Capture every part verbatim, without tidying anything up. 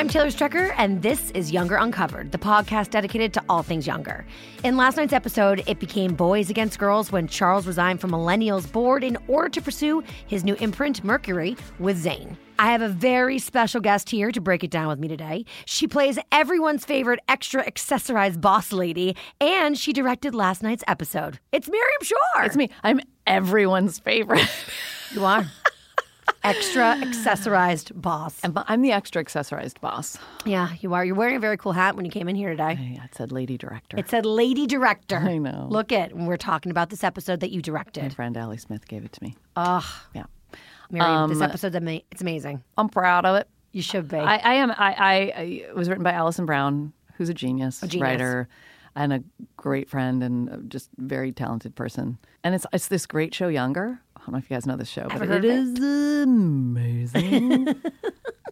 I'm Taylor Strecker, and this is Younger Uncovered, the podcast dedicated to all things younger. In last night's episode, it became boys against girls when Charles resigned from Millennials Board in order to pursue his new imprint, Mercury, with Zane. I have a very special guest here to break it down with me today. She plays everyone's favorite extra accessorized boss lady, and she directed last night's episode. It's Miriam Shor. It's me. I'm everyone's favorite. You are? Extra accessorized boss. I'm the extra accessorized boss. Yeah, you are. You're wearing a very cool hat when you came in here today. Yeah, it said lady director. It said lady director. I know. Look at, we're talking about this episode that you directed. My friend Allie Smith gave it to me. Ugh. Yeah. Miriam, um, this episode's ama- it's amazing. I'm proud of it. You should be. I, I am. I, I, I it was written by Alison Brown, who's a genius, a genius writer and a great friend and just very talented person. And it's it's this great show, Younger. I don't know if you guys know this show, but it, it is amazing.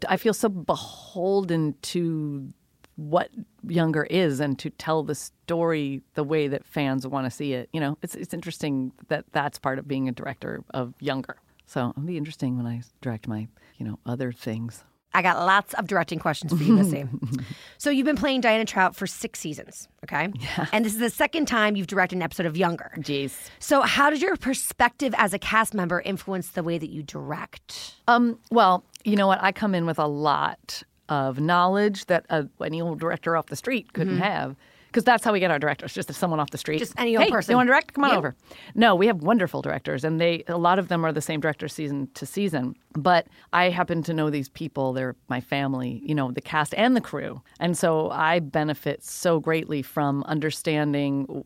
I feel so beholden to what Younger is and to tell the story the way that fans want to see it. You know, it's it's interesting that that's part of being a director of Younger. So it'll be interesting when I direct my, you know, other things. I got lots of directing questions for you, Missy. So you've been playing Diana Trout for six seasons, okay? Yeah. And this is the second time you've directed an episode of Younger. Jeez. So how did your perspective as a cast member influence the way that you direct? Um, well, you know what? I come in with a lot of knowledge that a, any old director off the street couldn't mm-hmm. have. Because that's how we get our directors, just someone off the street. Just any old hey, person. Hey, you want to direct? Come on yeah. over. No, we have wonderful directors, and they a lot of them are the same director season to season. But I happen to know these people. They're my family, you know, the cast and the crew. And so I benefit so greatly from understanding,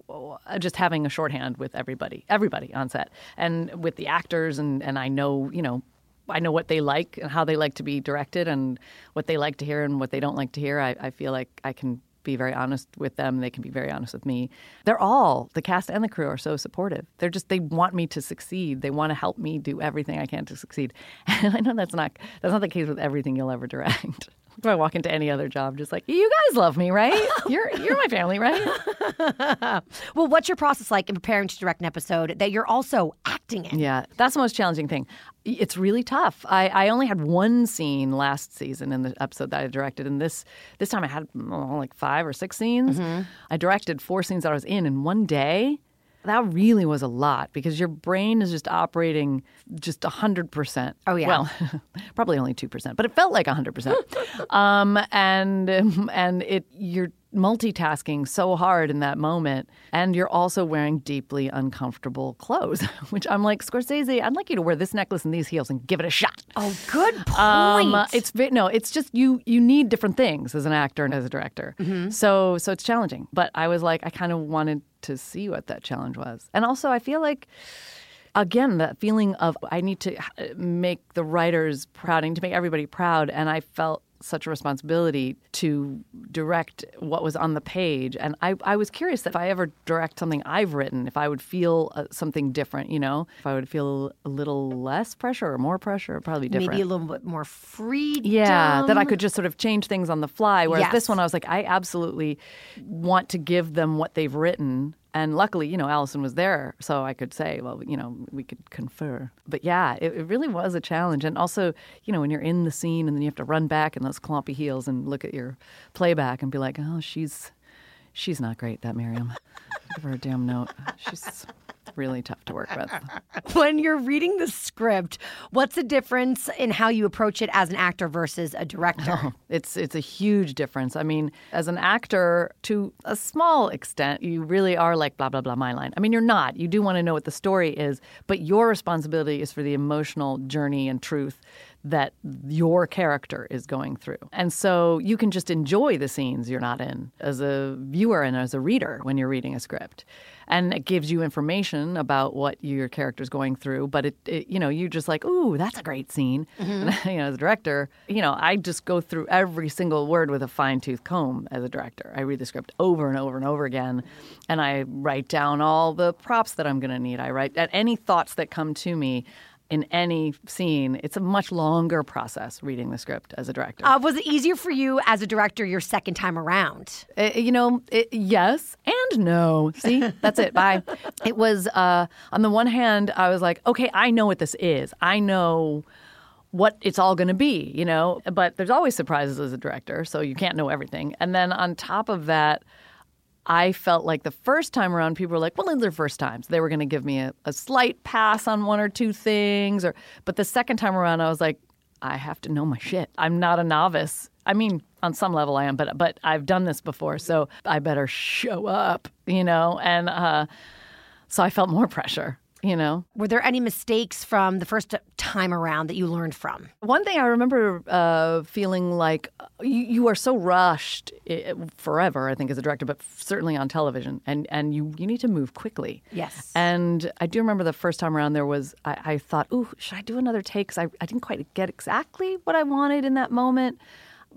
just having a shorthand with everybody, everybody on set. And with the actors, and, and I know, you know, I know what they like and how they like to be directed and what they like to hear and what they don't like to hear. I, I feel like I can be very honest with them. They can be very honest with me. They're all, the cast and the crew are so supportive. They're just, they want me to succeed. They want to help me do everything I can to succeed. And I know that's not, that's not the case with everything you'll ever direct. If I walk into any other job, just like, you guys love me, right? You're you're my family, right? Well, what's your process like in preparing to direct an episode that you're also acting in? Yeah, that's the most challenging thing. It's really tough. I, I only had one scene last season in the episode that I directed, and this this time I had oh, like five or six scenes. Mm-hmm. I directed four scenes that I was in in one day. That really was a lot because your brain is just operating just one hundred percent. Oh, yeah. Well, probably only two percent, but it felt like one hundred percent. um, and and it you're multitasking so hard in that moment, and you're also wearing deeply uncomfortable clothes, which I'm like, Scorsese, I'd like you to wear this necklace and these heels and give it a shot. Oh, good point. Um, it's no, it's just you you need different things as an actor and as a director. Mm-hmm. So so it's challenging. But I was like, I kind of wanted to see what that challenge was. And also I feel like, again, that feeling of I need to make the writers proud, I need to make everybody proud, and I felt such a responsibility to direct what was on the page. And I, I was curious that if I ever direct something I've written, if I would feel uh, something different, you know, if I would feel a little less pressure or more pressure, probably different. Maybe a little bit more freedom. Yeah, that I could just sort of change things on the fly. Whereas yes. this one, I was like, I absolutely want to give them what they've written. And luckily, you know, Allison was there, so I could say, well, you know, we could confer. But yeah, it, it really was a challenge. And also, you know, when you're in the scene and then you have to run back in those clompy heels and look at your playback and be like, oh, she's she's not great, that Miriam. Give her a damn note. She's really tough to work with. When you're reading the script, what's the difference in how you approach it as an actor versus a director? Oh, it's it's a huge difference. I mean, as an actor, to a small extent, you really are like, blah, blah, blah, my line. I mean, you're not. You do want to know what the story is, but your responsibility is for the emotional journey and truth that your character is going through. And so you can just enjoy the scenes you're not in as a viewer and as a reader when you're reading a script. And it gives you information about what your character's going through, but it, it you know, you're just like, ooh, that's a great scene. Mm-hmm. You know, as a director, you know, I just go through every single word with a fine-tooth comb as a director. I read the script over and over and over again, and I write down all the props that I'm going to need. I write at any thoughts that come to me. In any scene, it's a much longer process reading the script as a director. Uh, was it easier for you as a director your second time around? Uh, you know, it, yes and no. See, that's it. Bye. It was, uh, on the one hand, I was like, okay, I know what this is. I know what it's all going to be, you know. But there's always surprises as a director, so you can't know everything. And then on top of that, I felt like the first time around, people were like, well, they're first times. They were going to give me a, a slight pass on one or two things. Or, but the second time around, I was like, I have to know my shit. I'm not a novice. I mean, on some level I am, but but I've done this before, so I better show up, you know. And uh, so I felt more pressure, you know. Were there any mistakes from the first time around that you learned from? One thing I remember uh, feeling like you, you are so rushed it, forever, I think, as a director, but certainly on television. And, and you, you need to move quickly. Yes. And I do remember the first time around there was, I, I thought, ooh, should I do another take? Because I, I didn't quite get exactly what I wanted in that moment.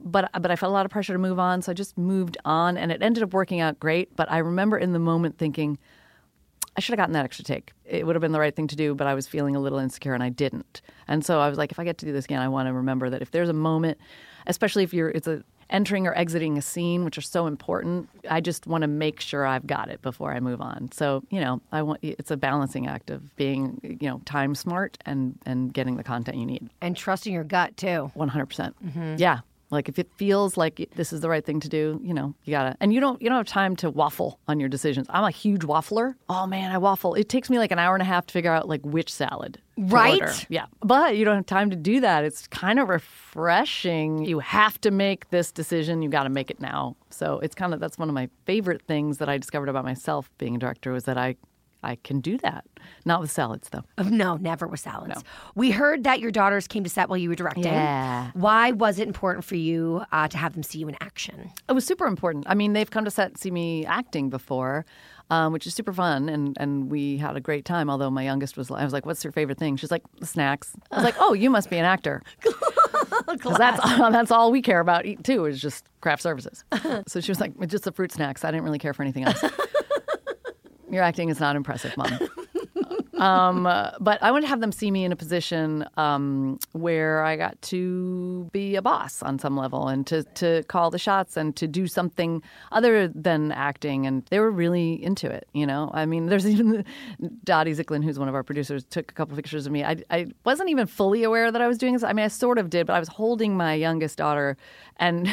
But but I felt a lot of pressure to move on, so I just moved on, and it ended up working out great. But I remember in the moment thinking, I should have gotten that extra take. It would have been the right thing to do, but I was feeling a little insecure, and I didn't. And so I was like, if I get to do this again, I want to remember that if there's a moment, especially if you're it's a entering or exiting a scene, which are so important, I just want to make sure I've got it before I move on. So, you know, I want it's a balancing act of being, you know, time smart and, and getting the content you need. And trusting your gut, too. one hundred percent. Mm-hmm. Yeah. Like, if it feels like this is the right thing to do, you know, you gotta. And you don't you don't have time to waffle on your decisions. I'm a huge waffler. Oh, man, I waffle. It takes me like an hour and a half to figure out, like, which salad to right? order. Yeah. But you don't have time to do that. It's kind of refreshing. You have to make this decision. You got to make it now. So it's kind of, that's one of my favorite things that I discovered about myself being a director was that I... I can do that. Not with salads, though. No, never with salads. No. We heard that your daughters came to set while you were directing. Yeah. Why was it important for you uh, to have them see you in action? It was super important. I mean, they've come to set and see me acting before, um, which is super fun, and, and we had a great time, although my youngest was, I was like, what's your favorite thing? She's like, snacks. I was like, oh, you must be an actor. Because that's, that's all we care about, too, is just craft services. So she was like, just the fruit snacks. I didn't really care for anything else. Your acting is not impressive, Mom. um, uh, but I wanted to have them see me in a position um, where I got to be a boss on some level and to, to call the shots and to do something other than acting. And they were really into it, you know? I mean, there's even the, Dottie Zicklin, who's one of our producers, took a couple pictures of me. I, I wasn't even fully aware that I was doing this. I mean, I sort of did, but I was holding my youngest daughter and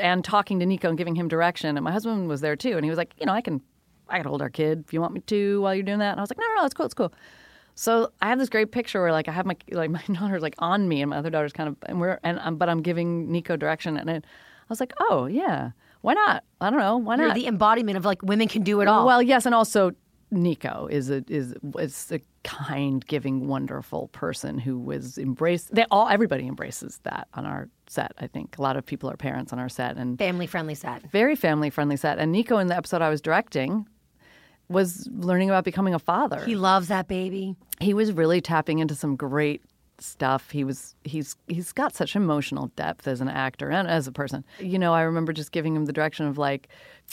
and talking to Nico and giving him direction. And my husband was there, too. And he was like, you know, I can... I could hold our kid if you want me to while you're doing that. And I was like, no, no, no, it's cool, it's cool. So I have this great picture where, like, I have my like my daughter's like on me, and my other daughter's kind of, and we're and um, but I'm giving Nico direction, and it, I was like, oh yeah, why not? I don't know, why not? You're the embodiment of like women can do it all. Well, yes, and also Nico is a is is a kind, giving, wonderful person who was embraced. They all everybody embraces that on our set. I think a lot of people are parents on our set and family friendly set, very family friendly set. And Nico in the episode I was directing was learning about becoming a father. He loves that baby. He was really tapping into some great stuff. He was he's he's got such emotional depth as an actor and as a person. You know, I remember just giving him the direction of like,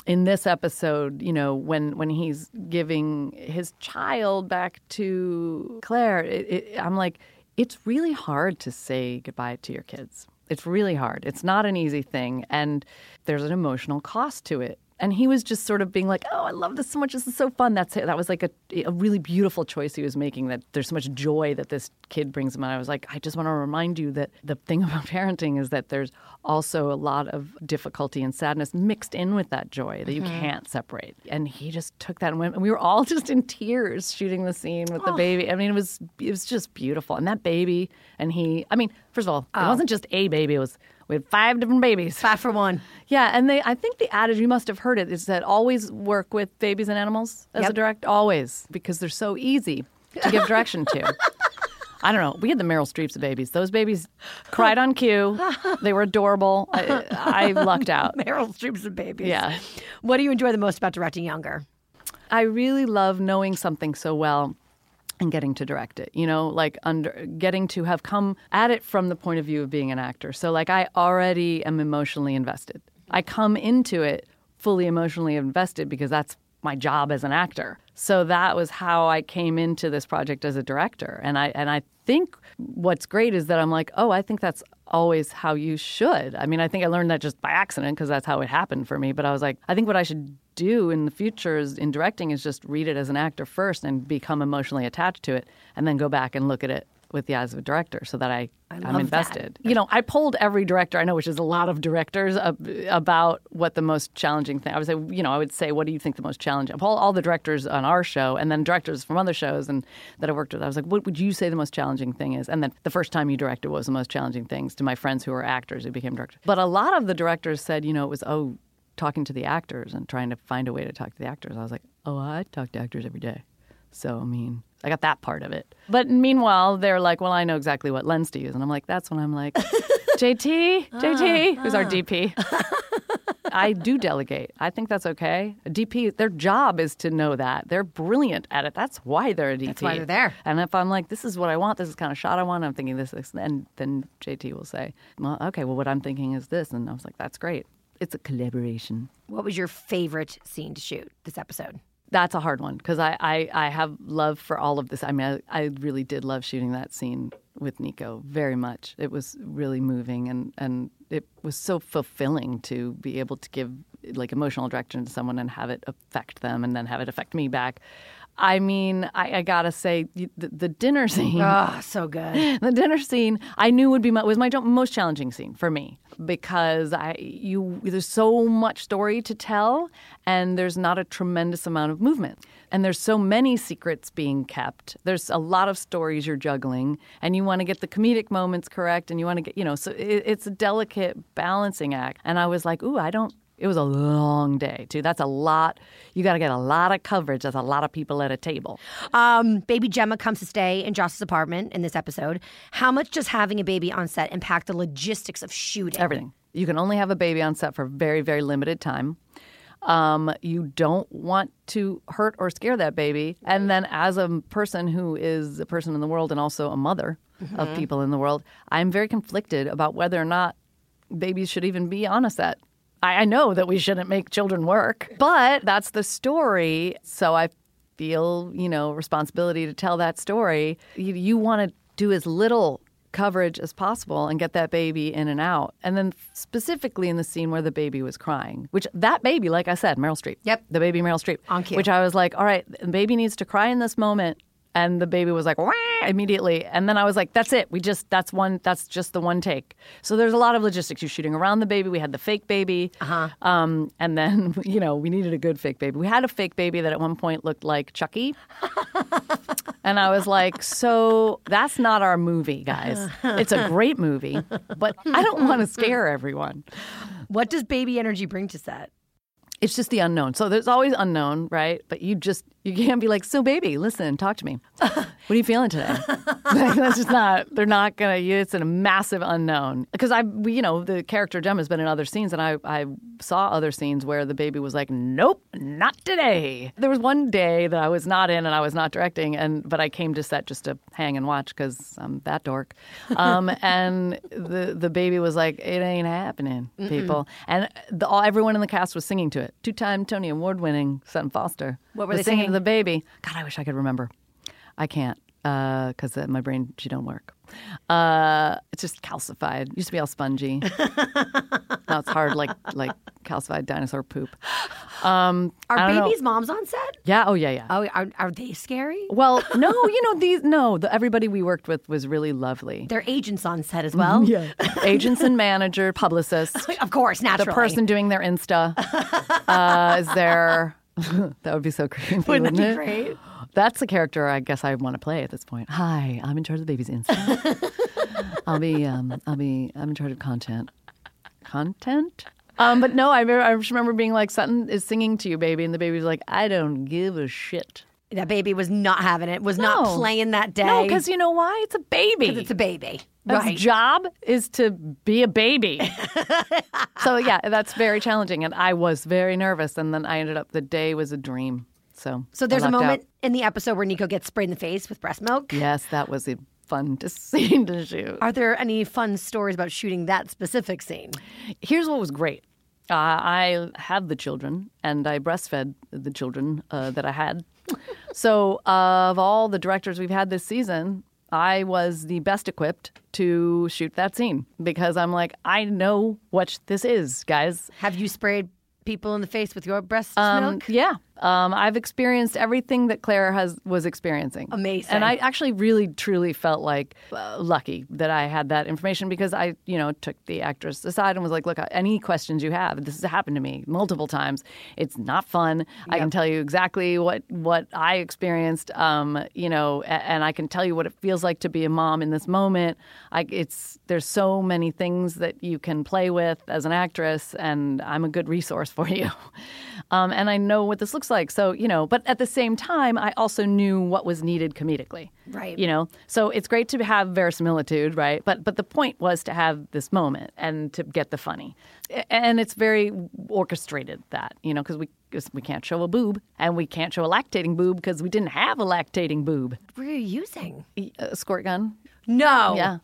in this episode, you know, when when he's giving his child back to Claire, it, it, I'm like, it's really hard to say goodbye to your kids. It's really hard. It's not an easy thing, and there's an emotional cost to it. And he was just sort of being like, oh, I love this so much. This is so fun. That's it. That was like a, a really beautiful choice he was making, that there's so much joy that this kid brings him. And I was like, I just want to remind you that the thing about parenting is that there's also a lot of difficulty and sadness mixed in with that joy that mm-hmm. you can't separate. And he just took that and went. And we were all just in tears shooting the scene with oh. the baby. I mean, it was it was just beautiful. And that baby and he, I mean, first of all, oh. it wasn't just a baby. It was... We had five different babies. Five for one. Yeah, and they. I think the adage, you must have heard it, is that always work with babies and animals as yep. a direct, always, because they're so easy to give direction to. I don't know. We had the Meryl Streeps of babies. Those babies cried on cue. They were adorable. I, I lucked out. Meryl Streeps of babies. Yeah. What do you enjoy the most about directing Younger? I really love knowing something so well. And getting to direct it, you know, like under getting to have come at it from the point of view of being an actor. So like I already am emotionally invested. I come into it fully emotionally invested because that's my job as an actor. So that was how I came into this project as a director. And I and I think what's great is that I'm like, oh, I think that's always how you should. I mean, I think I learned that just by accident because that's how it happened for me. But I was like, I think what I should do in the future is, in directing is just read it as an actor first and become emotionally attached to it and then go back and look at it with the eyes of a director so that I, I I'm invested. That. You know, I polled every director I know, which is a lot of directors, uh, about what the most challenging thing. I would say, you know, I would say, what do you think the most challenging? I polled all the directors on our show and then directors from other shows and that I worked with. I was like, what would you say the most challenging thing is? And then the first time you directed was the most challenging things to my friends who were actors who became directors. But a lot of the directors said, you know, it was, oh, talking to the actors and trying to find a way to talk to the actors. I was like, oh, I talk to actors every day. So, I mean, I got that part of it. But meanwhile, they're like, well, I know exactly what lens to use. And I'm like, that's when I'm like, J T, J T, uh, who's uh. our D P. I do delegate. I think that's okay. A D P, their job is to know that. They're brilliant at it. That's why they're a D P. That's why they're there. And if I'm like, this is what I want, this is the kind of shot I want, I'm thinking this, this. And then J T will say, well, okay, well, what I'm thinking is this. And I was like, that's great. It's a collaboration. What was your favorite scene to shoot this episode? That's a hard one because I, I, I have love for all of this. I mean, I, I really did love shooting that scene with Nico very much. It was really moving and, and it was so fulfilling to be able to give like emotional direction to someone and have it affect them and then have it affect me back. I mean, I, I gotta say, the, the dinner scene. Oh, so good. The dinner scene I knew would be my, was my most challenging scene for me because I you there's so much story to tell and there's not a tremendous amount of movement. And there's so many secrets being kept. There's a lot of stories you're juggling and you want to get the comedic moments correct and you want to get, you know, so it, it's a delicate balancing act. And I was like, ooh, I don't. It was a long day, too. That's a lot. You got to get a lot of coverage. That's a lot of people at a table. Um, baby Gemma comes to stay in Joss's apartment in this episode. How much does having a baby on set impact the logistics of shooting? Everything. You can only have a baby on set for a very, very limited time. Um, you don't want to hurt or scare that baby. And then as a person who is a person in the world and also a mother mm-hmm. of people in the world, I'm very conflicted about whether or not babies should even be on a set. I know that we shouldn't make children work, but that's the story. So I feel, you know, responsibility to tell that story. You, you want to do as little coverage as possible and get that baby in and out. And then specifically in the scene where the baby was crying, which that baby, like I said, Meryl Streep. Yep. The baby Meryl Streep. On cue. Which I was like, all right, the baby needs to cry in this moment. And the baby was like, wah, immediately. And then I was like, that's it. We just, that's one, that's just the one take. So there's a lot of logistics. You're shooting around the baby. We had the fake baby. Uh-huh. Um, and then, you know, we needed a good fake baby. We had a fake baby that at one point looked like Chucky. And I was like, so that's not our movie, guys. It's a great movie, but I don't want to scare everyone. What does baby energy bring to set? It's just the unknown. So there's always unknown, right? But you just, you can't be like, so baby, listen, talk to me. What are you feeling today? Like, that's just not, they're not going to, it's a massive unknown. Because I, you know, the character Gemma's been in other scenes and I, I saw other scenes where the baby was like, nope, not today. There was one day that I was not in and I was not directing, and but I came to set just to hang and watch because I'm that dork. Um, and the, the baby was like, it ain't happening, people. Mm-mm. And the, all, everyone in the cast was singing to it. Two-time Tony Award-winning Sutton Foster. What were they singing? singing? The baby. God, I wish I could remember. I can't because uh, my brain, she don't work. Uh, it's just calcified. It used to be all spongy. Now it's hard, like like calcified dinosaur poop. Um, are babies' know. moms on set? Yeah. Oh, yeah, yeah. Oh, are, are they scary? Well, no. You know these. No, the, everybody we worked with was really lovely. Their agents on set as well. Yeah. Agents and manager, publicists. Of course, naturally. The person doing their Insta uh, is there. That would be so creepy, wouldn't, wouldn't it? Great. That's the character I guess I want to play at this point. Hi, I'm in charge of the baby's Insta. I'll be, um, I'll be, I'm in charge of content. Content? Um, but no, I remember, I just remember being like, Sutton is singing to you, baby, and the baby's like, I don't give a shit. That baby was not having it. Was no. not playing that day. No, because you know why? It's a baby. Because it's a baby. Right. His job is to be a baby. So yeah, that's very challenging, and I was very nervous. And then I ended up. The day was a dream. So so there's a moment out. in the episode where Nico gets sprayed in the face with breast milk. Yes, that was a fun to scene to shoot. Are there any fun stories about shooting that specific scene? Here's what was great. Uh, I had the children, and I breastfed the children uh, that I had. So uh, of all the directors we've had this season, I was the best equipped to shoot that scene because I'm like, I know what this is, guys. Have you sprayed people in the face with your breast um, milk? Yeah. Um, I've experienced everything that Claire has was experiencing. Amazing. And I actually really, truly felt like uh, lucky that I had that information, because I, you know, took the actress aside and was like, look, any questions you have, this has happened to me multiple times. It's not fun. Yep. I can tell you exactly what, what I experienced, um, you know, and I can tell you what it feels like to be a mom in this moment. I, it's there's so many things that you can play with as an actress, and I'm a good resource for you. Um, and I know what this looks like. So, you know, but at the same time, I also knew what was needed comedically. Right. You know, so it's great to have verisimilitude, right? But but the point was to have this moment and to get the funny. And it's very orchestrated, that, you know, because we we can't show a boob, and we can't show a lactating boob because we didn't have a lactating boob. What are you using? A squirt gun. No. Yeah.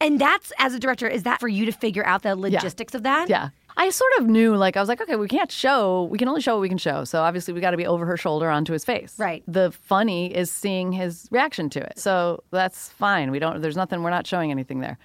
And that's, as a director, is that for you to figure out the logistics yeah. of that? Yeah. I sort of knew, like, I was like, okay, we can't show, we can only show what we can show. So obviously we got to be over her shoulder onto his face. Right. The funny is seeing his reaction to it. So that's fine. We don't, there's nothing, we're not showing anything there.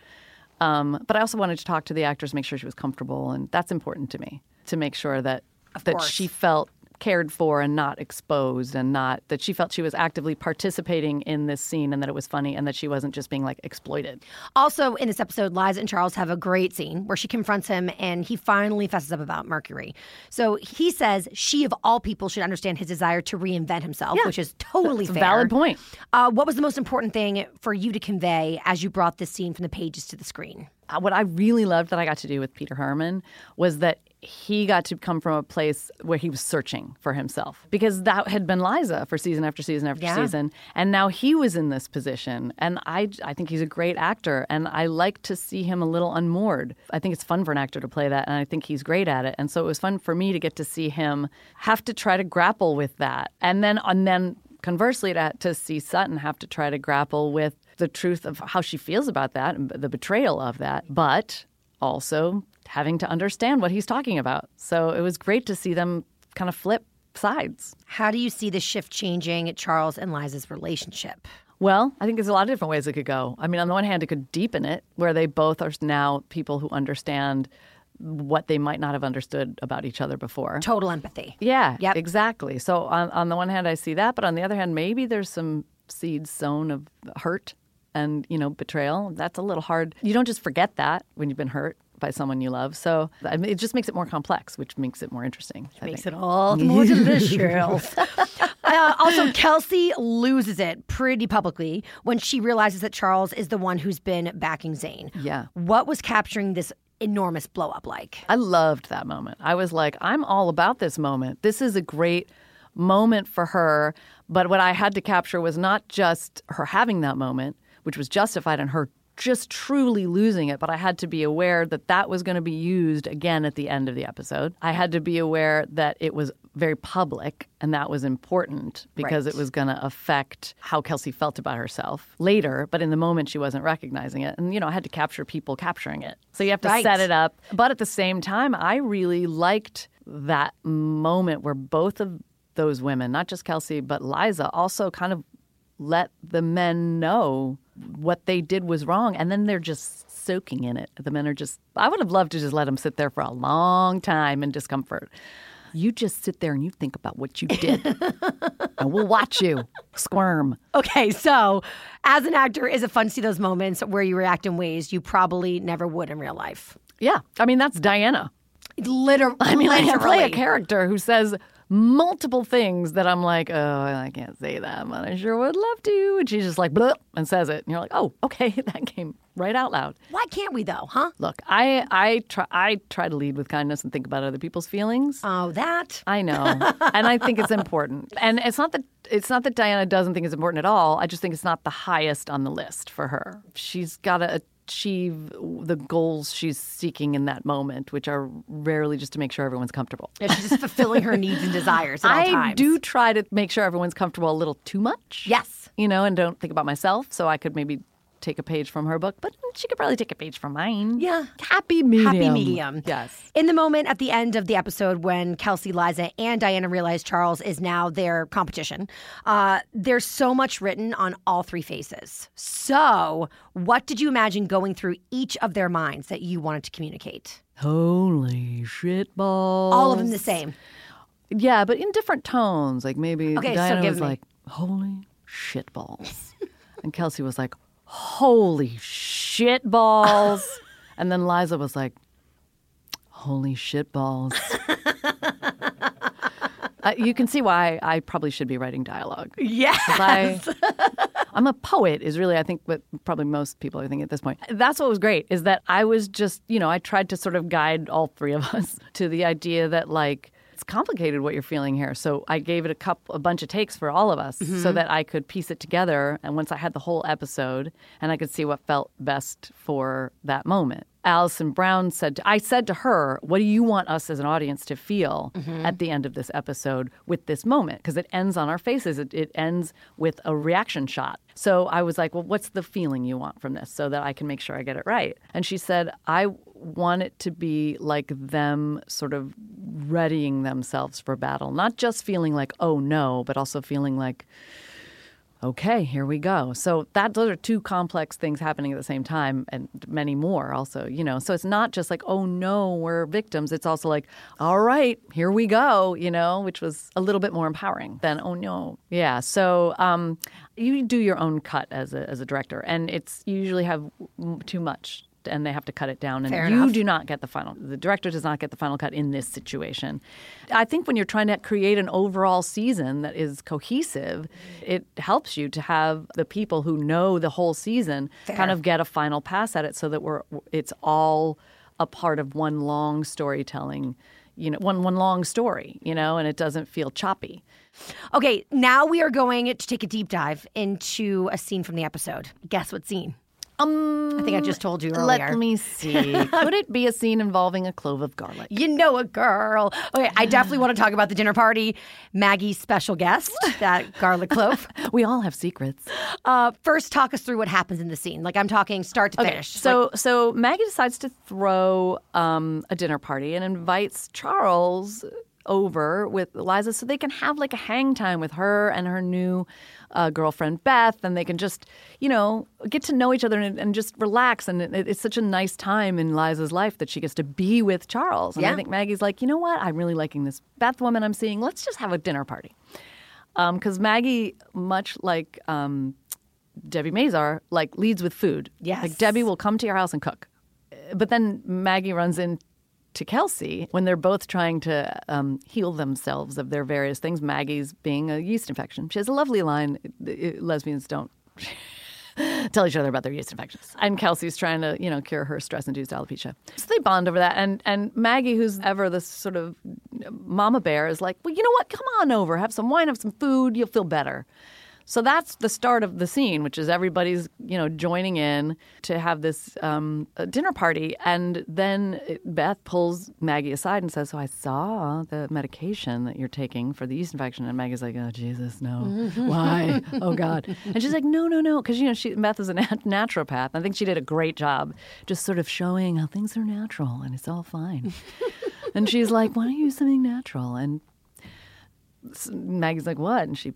Um, but I also wanted to talk to the actress, make sure she was comfortable. And that's important to me, to make sure that that she felt cared for and not exposed, and not that she felt she was actively participating in this scene, and that it was funny, and that she wasn't just being like exploited. Also in this episode, Liza and Charles have a great scene where she confronts him and he finally fesses up about Mercury. So he says she of all people should understand his desire to reinvent himself, yeah, which is totally fair. Valid point. Uh, what was the most important thing for you to convey as you brought this scene from the pages to the screen? What I really loved that I got to do with Peter Herman was that he got to come from a place where he was searching for himself, because that had been Liza for season after season after yeah. season. And now he was in this position. And I, I think he's a great actor, and I like to see him a little unmoored. I think it's fun for an actor to play that, and I think he's great at it. And so it was fun for me to get to see him have to try to grapple with that. And then, and then conversely, to, to see Sutton have to try to grapple with the truth of how she feels about that and the betrayal of that, but also having to understand what he's talking about. So it was great to see them kind of flip sides. How do you see the shift changing Charles and Liza's relationship? Well, I think there's a lot of different ways it could go. I mean, on the one hand, it could deepen it, where they both are now people who understand what they might not have understood about each other before. Total empathy. Yeah, yep. Exactly. So on, on the one hand, I see that. But on the other hand, maybe there's some seeds sown of hurt and, you know, betrayal. That's a little hard. You don't just forget that when you've been hurt by someone you love. So I mean, it just makes it more complex, which makes it more interesting. Which I makes think. It all more delicious. uh, also, Kelsey loses it pretty publicly when she realizes that Charles is the one who's been backing Zane. Yeah. What was capturing this enormous blow up like? I loved that moment. I was like, I'm all about this moment. This is a great moment for her. But what I had to capture was not just her having that moment, which was justified, and her just truly losing it. But I had to be aware that that was going to be used again at the end of the episode. I had to be aware that it was very public, and that was important, because right. it was going to affect how Kelsey felt about herself later. But in the moment, she wasn't recognizing it. And, you know, I had to capture people capturing it. So you have to right. set it up. But at the same time, I really liked that moment where both of those women, not just Kelsey, but Liza, also kind of let the men know what they did was wrong, and then they're just soaking in it. The men are just, I would have loved to just let them sit there for a long time in discomfort. You just sit there and you think about what you did, and we'll watch you squirm. Okay, so as an actor, is it fun to see those moments where you react in ways you probably never would in real life? Yeah, I mean, that's Diana. Literally. I mean, I play a character who says multiple things that I'm like, oh, I can't say that, but I sure would love to. And she's just like, blah, and says it. And you're like, oh, okay, that came right out loud. Why can't we, though, huh? Look, I I try, I try to lead with kindness and think about other people's feelings. Oh, that. I know. And I think it's important. And it's not that it's not that Diana doesn't think it's important at all. I just think it's not the highest on the list for her. She's got to achieve the goals she's seeking in that moment, which are rarely just to make sure everyone's comfortable. Yeah, she's just fulfilling her needs and desires at all times. I do try to make sure everyone's comfortable a little too much. Yes. You know, and don't think about myself, so I could maybe take a page from her book, but she could probably take a page from mine. Yeah. Happy medium. Happy medium. Yes. In the moment at the end of the episode when Kelsey, Liza, and Diana realize Charles is now their competition, uh, there's so much written on all three faces. So what did you imagine going through each of their minds that you wanted to communicate? Holy shitballs. All of them the same. Yeah, but in different tones. Like maybe okay, Diana so was me. like, holy shit balls. And Kelsey was like, holy shit balls. And then Liza was like, holy shit balls. Uh, you can see why I probably should be writing dialogue. Yes. I, I'm a poet is really, I think, what probably most people are thinking at this point. That's what was great is that I was just, you know, I tried to sort of guide all three of us to the idea that, like, it's complicated what you're feeling here. So I gave it a couple, a bunch of takes for all of us mm-hmm. so that I could piece it together. And once I had the whole episode and I could see what felt best for that moment. Alison Brown said, to, I said to her, what do you want us as an audience to feel mm-hmm. at the end of this episode with this moment? Because it ends on our faces. It, it ends with a reaction shot. So I was like, well, what's the feeling you want from this so that I can make sure I get it right? And she said, I want it to be like them sort of readying themselves for battle, not just feeling like, oh, no, but also feeling like, okay, here we go. So that those are two complex things happening at the same time and many more also, you know. So it's not just like, oh, no, we're victims. It's also like, all right, here we go, you know, which was a little bit more empowering than, oh, no. Yeah. So um, you do your own cut as a, as a director, and it's you usually have too much. And they have to cut it down. And Fair you enough. do not get the final. The director does not get the final cut in this situation. I think when you're trying to create an overall season that is cohesive, it helps you to have the people who know the whole season Fair. kind of get a final pass at it so that we're it's all a part of one long storytelling, you know, one one long story, you know, and it doesn't feel choppy. Okay, now we are going to take a deep dive into a scene from the episode. Guess what scene? Um, I think I just told you earlier. Let me see. Could it be a scene involving a clove of garlic? You know a girl. Okay, I definitely want to talk about the dinner party. Maggie's special guest, that garlic clove. We all have secrets. Uh, first, talk us through what happens in the scene. Like, I'm talking start to okay, finish. So, like, so Maggie decides to throw um, a dinner party and invites Charles over with Liza so they can have like a hang time with her and her new uh, girlfriend Beth, and they can just, you know, get to know each other and, and just relax. And it, it's such a nice time in Liza's life that she gets to be with Charles. And yeah. I think Maggie's like, you know what? I'm really liking this Beth woman I'm seeing. Let's just have a dinner party. Because um, Maggie, much like um, Debbie Mazar, like leads with food. Yes. Like Debbie will come to your house and cook. But then Maggie runs in to Kelsey when they're both trying to um, heal themselves of their various things. Maggie's being a yeast infection. She has a lovely line, lesbians don't tell each other about their yeast infections. And Kelsey's trying to, you know, cure her stress-induced alopecia. So they bond over that. And, and Maggie, who's ever this sort of mama bear, is like, well, you know what? Come on over. Have some wine, have some food. You'll feel better. So that's the start of the scene, which is everybody's, you know, joining in to have this um, dinner party. And then Beth pulls Maggie aside and says, so I saw the medication that you're taking for the yeast infection. And Maggie's like, oh, Jesus, no. Why? Oh, God. And she's like, no, no, no. Because, you know, she, Beth is a nat- naturopath. I think she did a great job just sort of showing how things are natural and it's all fine. And she's like, why don't you use something natural? And Maggie's like, what? And she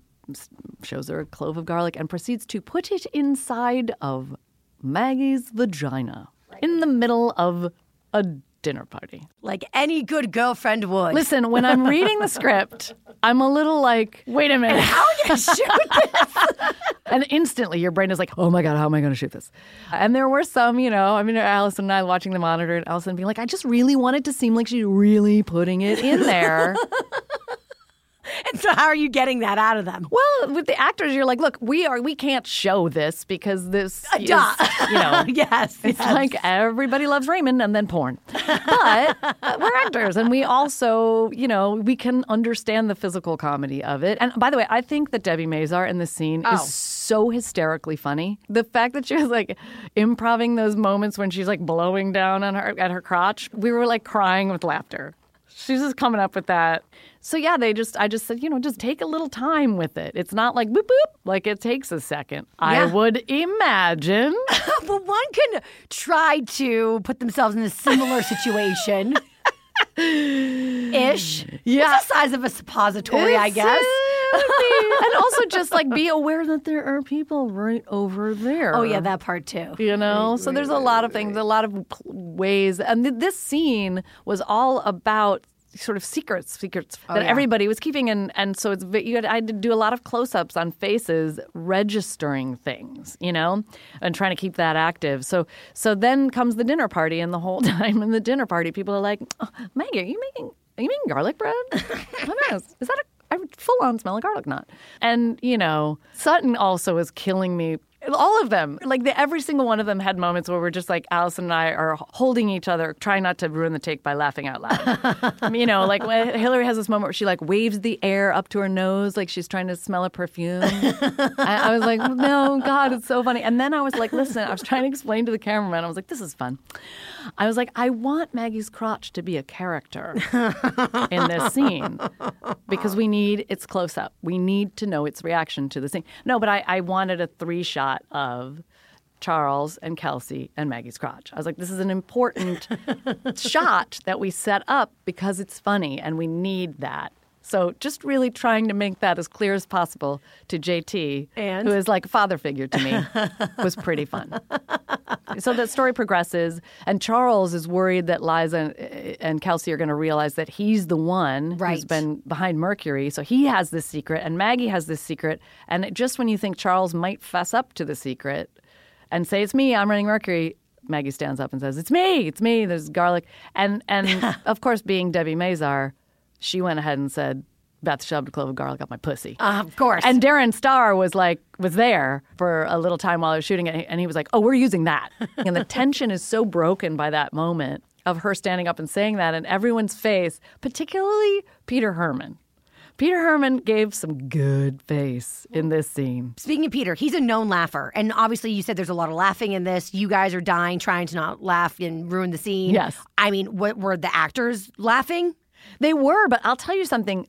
shows her a clove of garlic and proceeds to put it inside of Maggie's vagina right. in the middle of a dinner party. Like any good girlfriend would. Listen, when I'm reading the script, I'm a little like, wait a minute. And how are you going to shoot this? And instantly your brain is like, oh my God, how am I going to shoot this? And there were some, you know, I mean, Alison and I watching the monitor and Alison being like, I just really want it to seem like she's really putting it in there. And so how are you getting that out of them? Well, with the actors, you're like, look, we are we can't show this because this uh, is, you know. yes. It's yes. like Everybody Loves Raymond and then porn. But uh, we're actors. And we also, you know, we can understand the physical comedy of it. And by the way, I think that Debbie Mazar in this scene oh. is so hysterically funny. The fact that she was like improvising those moments when she's like blowing down on her at her crotch. We were like crying with laughter. She's just coming up with that. So, yeah, they just I just said, you know, just take a little time with it. It's not like boop, boop, like it takes a second. Yeah. I would imagine. Well, one can try to put themselves in a similar situation. Ish. Yeah. It's the size of a suppository, it's, I guess. And also just like be aware that there are people right over there. Oh, yeah, that part too. You know? Right, so right, there's right, a lot right, of things, right. a lot of ways. And th- this scene was all about sort of secrets, secrets oh, that yeah. everybody was keeping. And, and so it's you had, I had to do a lot of close-ups on faces, registering things, you know, and trying to keep that active. So so then comes the dinner party, and the whole time in the dinner party, people are like, oh, Maggie, are you making are you making garlic bread? What is, is that a I full-on smell of garlic knot. And, you know, Sutton also is killing me. All of them. Like, the, every single one of them had moments where we're just like, Alison and I are holding each other, trying not to ruin the take by laughing out loud. You know, like, when Hillary has this moment where she, like, waves the air up to her nose like she's trying to smell a perfume. I was like, no, God, it's so funny. And then I was like, listen, I was trying to explain to the cameraman. I was like, this is fun. I was like, I want Maggie's crotch to be a character in this scene because we need its close-up. We need to know its reaction to the scene. No, but I, I wanted a three-shot of Charles and Kelsey and Maggie's crotch. I was like, this is an important shot that we set up because it's funny and we need that. So just really trying to make that as clear as possible to J T, and? who is like a father figure to me, was pretty fun. So the story progresses, and Charles is worried that Liza and Kelsey are going to realize that he's the one right. who's been behind Mercury. So he has this secret, and Maggie has this secret. And just when you think Charles might fess up to the secret and say, it's me, I'm running Mercury, Maggie stands up and says, it's me, it's me, there's garlic. And, and of course, being Debbie Mazar, she went ahead and said, Beth shoved a clove of garlic up my pussy. Uh, of course. And Darren Starr was like, was there for a little time while I was shooting it. And he was like, oh, we're using that. And the tension is so broken by that moment of her standing up and saying that in everyone's face, particularly Peter Herman. Peter Herman gave some good face in this scene. Speaking of Peter, he's a known laugher. And obviously you said there's a lot of laughing in this. You guys are dying, trying to not laugh and ruin the scene. Yes. I mean, what, were the actors laughing? They were, but I'll tell you something.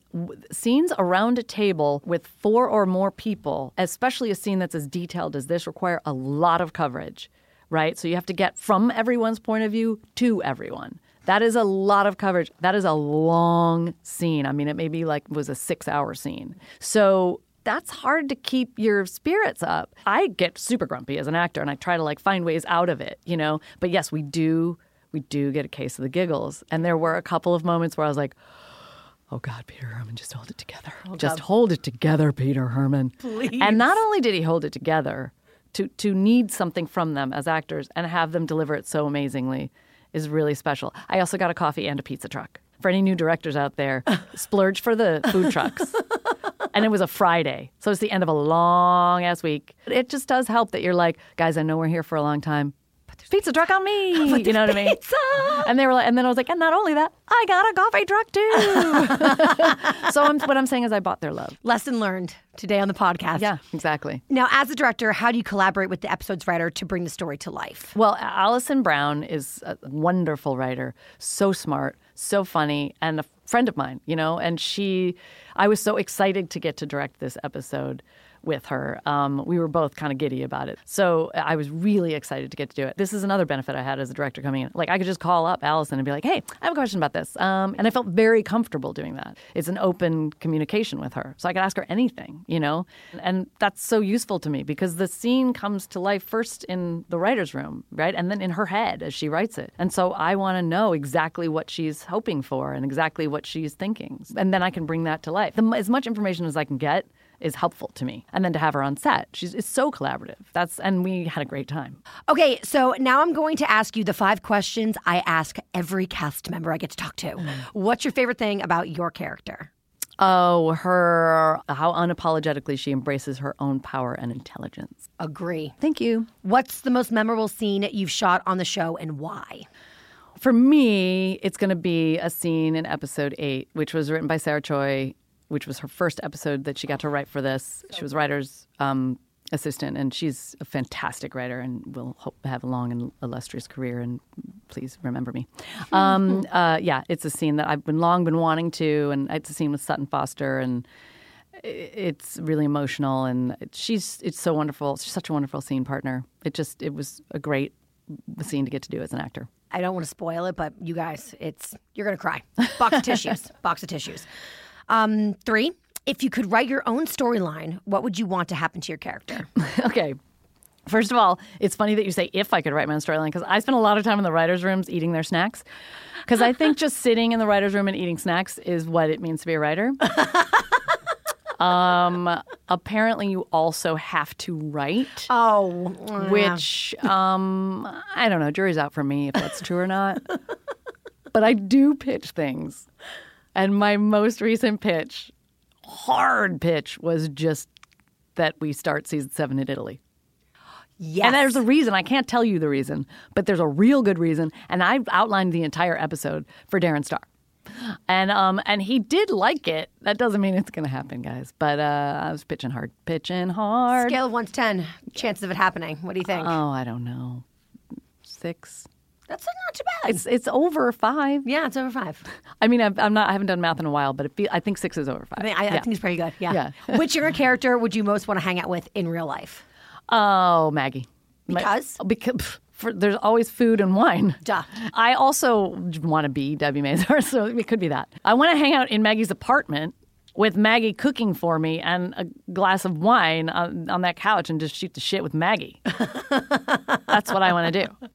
Scenes around a table with four or more people, especially a scene that's as detailed as this, require a lot of coverage, right? So you have to get from everyone's point of view to everyone. That is a lot of coverage. That is a long scene. I mean, it maybe like was a six-hour scene. So that's hard to keep your spirits up. I get super grumpy as an actor, and I try to like find ways out of it, you know? But yes, we do... we do get a case of the giggles. And there were a couple of moments where I was like, oh, God, Peter Herman, just hold it together. Oh, just God. Hold it together, Peter Herman. Please. And not only did he hold it together, to, to need something from them as actors and have them deliver it so amazingly is really special. I also got a coffee and a pizza truck. For any new directors out there, splurge for the food trucks. And it was a Friday, so it's the end of a long-ass week. It just does help that you're like, guys, I know we're here for a long time. Pizza truck on me, you know what I mean? Pizza! And they were like, and then I was like, and not only that, I got a coffee truck too. So I'm, what I'm saying is, I bought their love. Lesson learned today on the podcast. Yeah, exactly. Now, as a director, how do you collaborate with the episode's writer to bring the story to life? Well, Alison Brown is a wonderful writer, so smart, so funny, and a friend of mine. You know, and she, I was so excited to get to direct this episode with her. Um, we were both kind of giddy about it. So I was really excited to get to do it. This is another benefit I had as a director coming in. Like, I could just call up Alison and be like, hey, I have a question about this. Um, and I felt very comfortable doing that. It's an open communication with her. So I could ask her anything, you know? And that's so useful to me because the scene comes to life first in the writer's room, right? And then in her head as she writes it. And so I want to know exactly what she's hoping for and exactly what she's thinking. And then I can bring that to life. The, as much information as I can get is helpful to me. And then to have her on set. She's it's so collaborative. That's and we had a great time. Okay, so now I'm going to ask you the five questions I ask every cast member I get to talk to. What's your favorite thing about your character? Oh, her, how unapologetically she embraces her own power and intelligence. Agree. Thank you. What's the most memorable scene you've shot on the show and why? For me, it's going to be a scene in episode eight, which was written by Sarah Choi, which was her first episode that she got to write for this. She was writer's um, assistant, and she's a fantastic writer and will hope to have a long and illustrious career, and please remember me. Um, uh, yeah, it's a scene that I've been long been wanting to, and it's a scene with Sutton Foster, and it's really emotional, and she's it's so wonderful. She's such a wonderful scene partner. It just it was a great scene to get to do as an actor. I don't want to spoil it, but you guys, it's you're going to cry. Box of tissues. Box of tissues. Um, three, if you could write your own storyline, what would you want to happen to your character? Okay. First of all, it's funny that you say, if I could write my own storyline, because I spend a lot of time in the writers' rooms eating their snacks. Because I think just sitting in the writers' room and eating snacks is what it means to be a writer. Um, apparently, you also have to write. Oh. Which, um, I don't know, jury's out for me if that's true or not. But I do pitch things. And my most recent pitch, hard pitch, was just that we start season seven in Italy. Yes. And there's a reason. I can't tell you the reason, but there's a real good reason. And I outlined the entire episode for Darren Starr. And um and he did like it. That doesn't mean it's going to happen, guys. But uh, I was pitching hard. Pitching hard. Scale of one to ten. Chances of it happening. What do you think? Oh, I don't know. Six. That's not too bad. It's it's over five. Yeah, it's over five. I mean, I've, I'm not. I haven't done math in a while, but it be, I think six is over five. I, mean, I, yeah. I think it's pretty good. Yeah. yeah. Which your character would you most want to hang out with in real life? Oh, Maggie. Because? My, because for, there's always food and wine. Duh. I also want to be Debbie Mazar, so it could be that. I want to hang out in Maggie's apartment with Maggie cooking for me and a glass of wine on, on that couch and just shoot the shit with Maggie. That's what I want to do.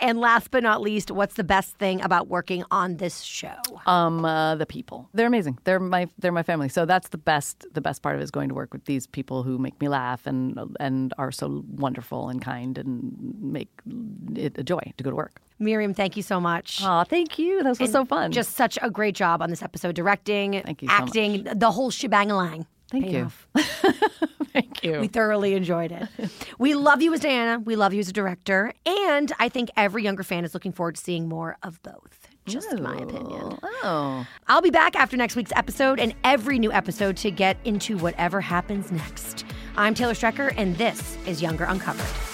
And last but not least, what's the best thing about working on this show? Um, uh, the people. They're amazing. They're my they're my family. So that's the best the best part of it is going to work with these people who make me laugh and and are so wonderful and kind and make it a joy to go to work. Miriam, thank you so much. Oh, thank you. That was and so fun. Just such a great job on this episode, directing, thank you acting, so the whole shebang-a-lang. Thank Pay you. Thank you. We thoroughly enjoyed it. We love you as Diana. We love you as a director. And I think every younger fan is looking forward to seeing more of both. Just Ooh. My opinion. Oh. I'll be back after next week's episode and every new episode to get into whatever happens next. I'm Taylor Strecker, and this is Younger Uncovered.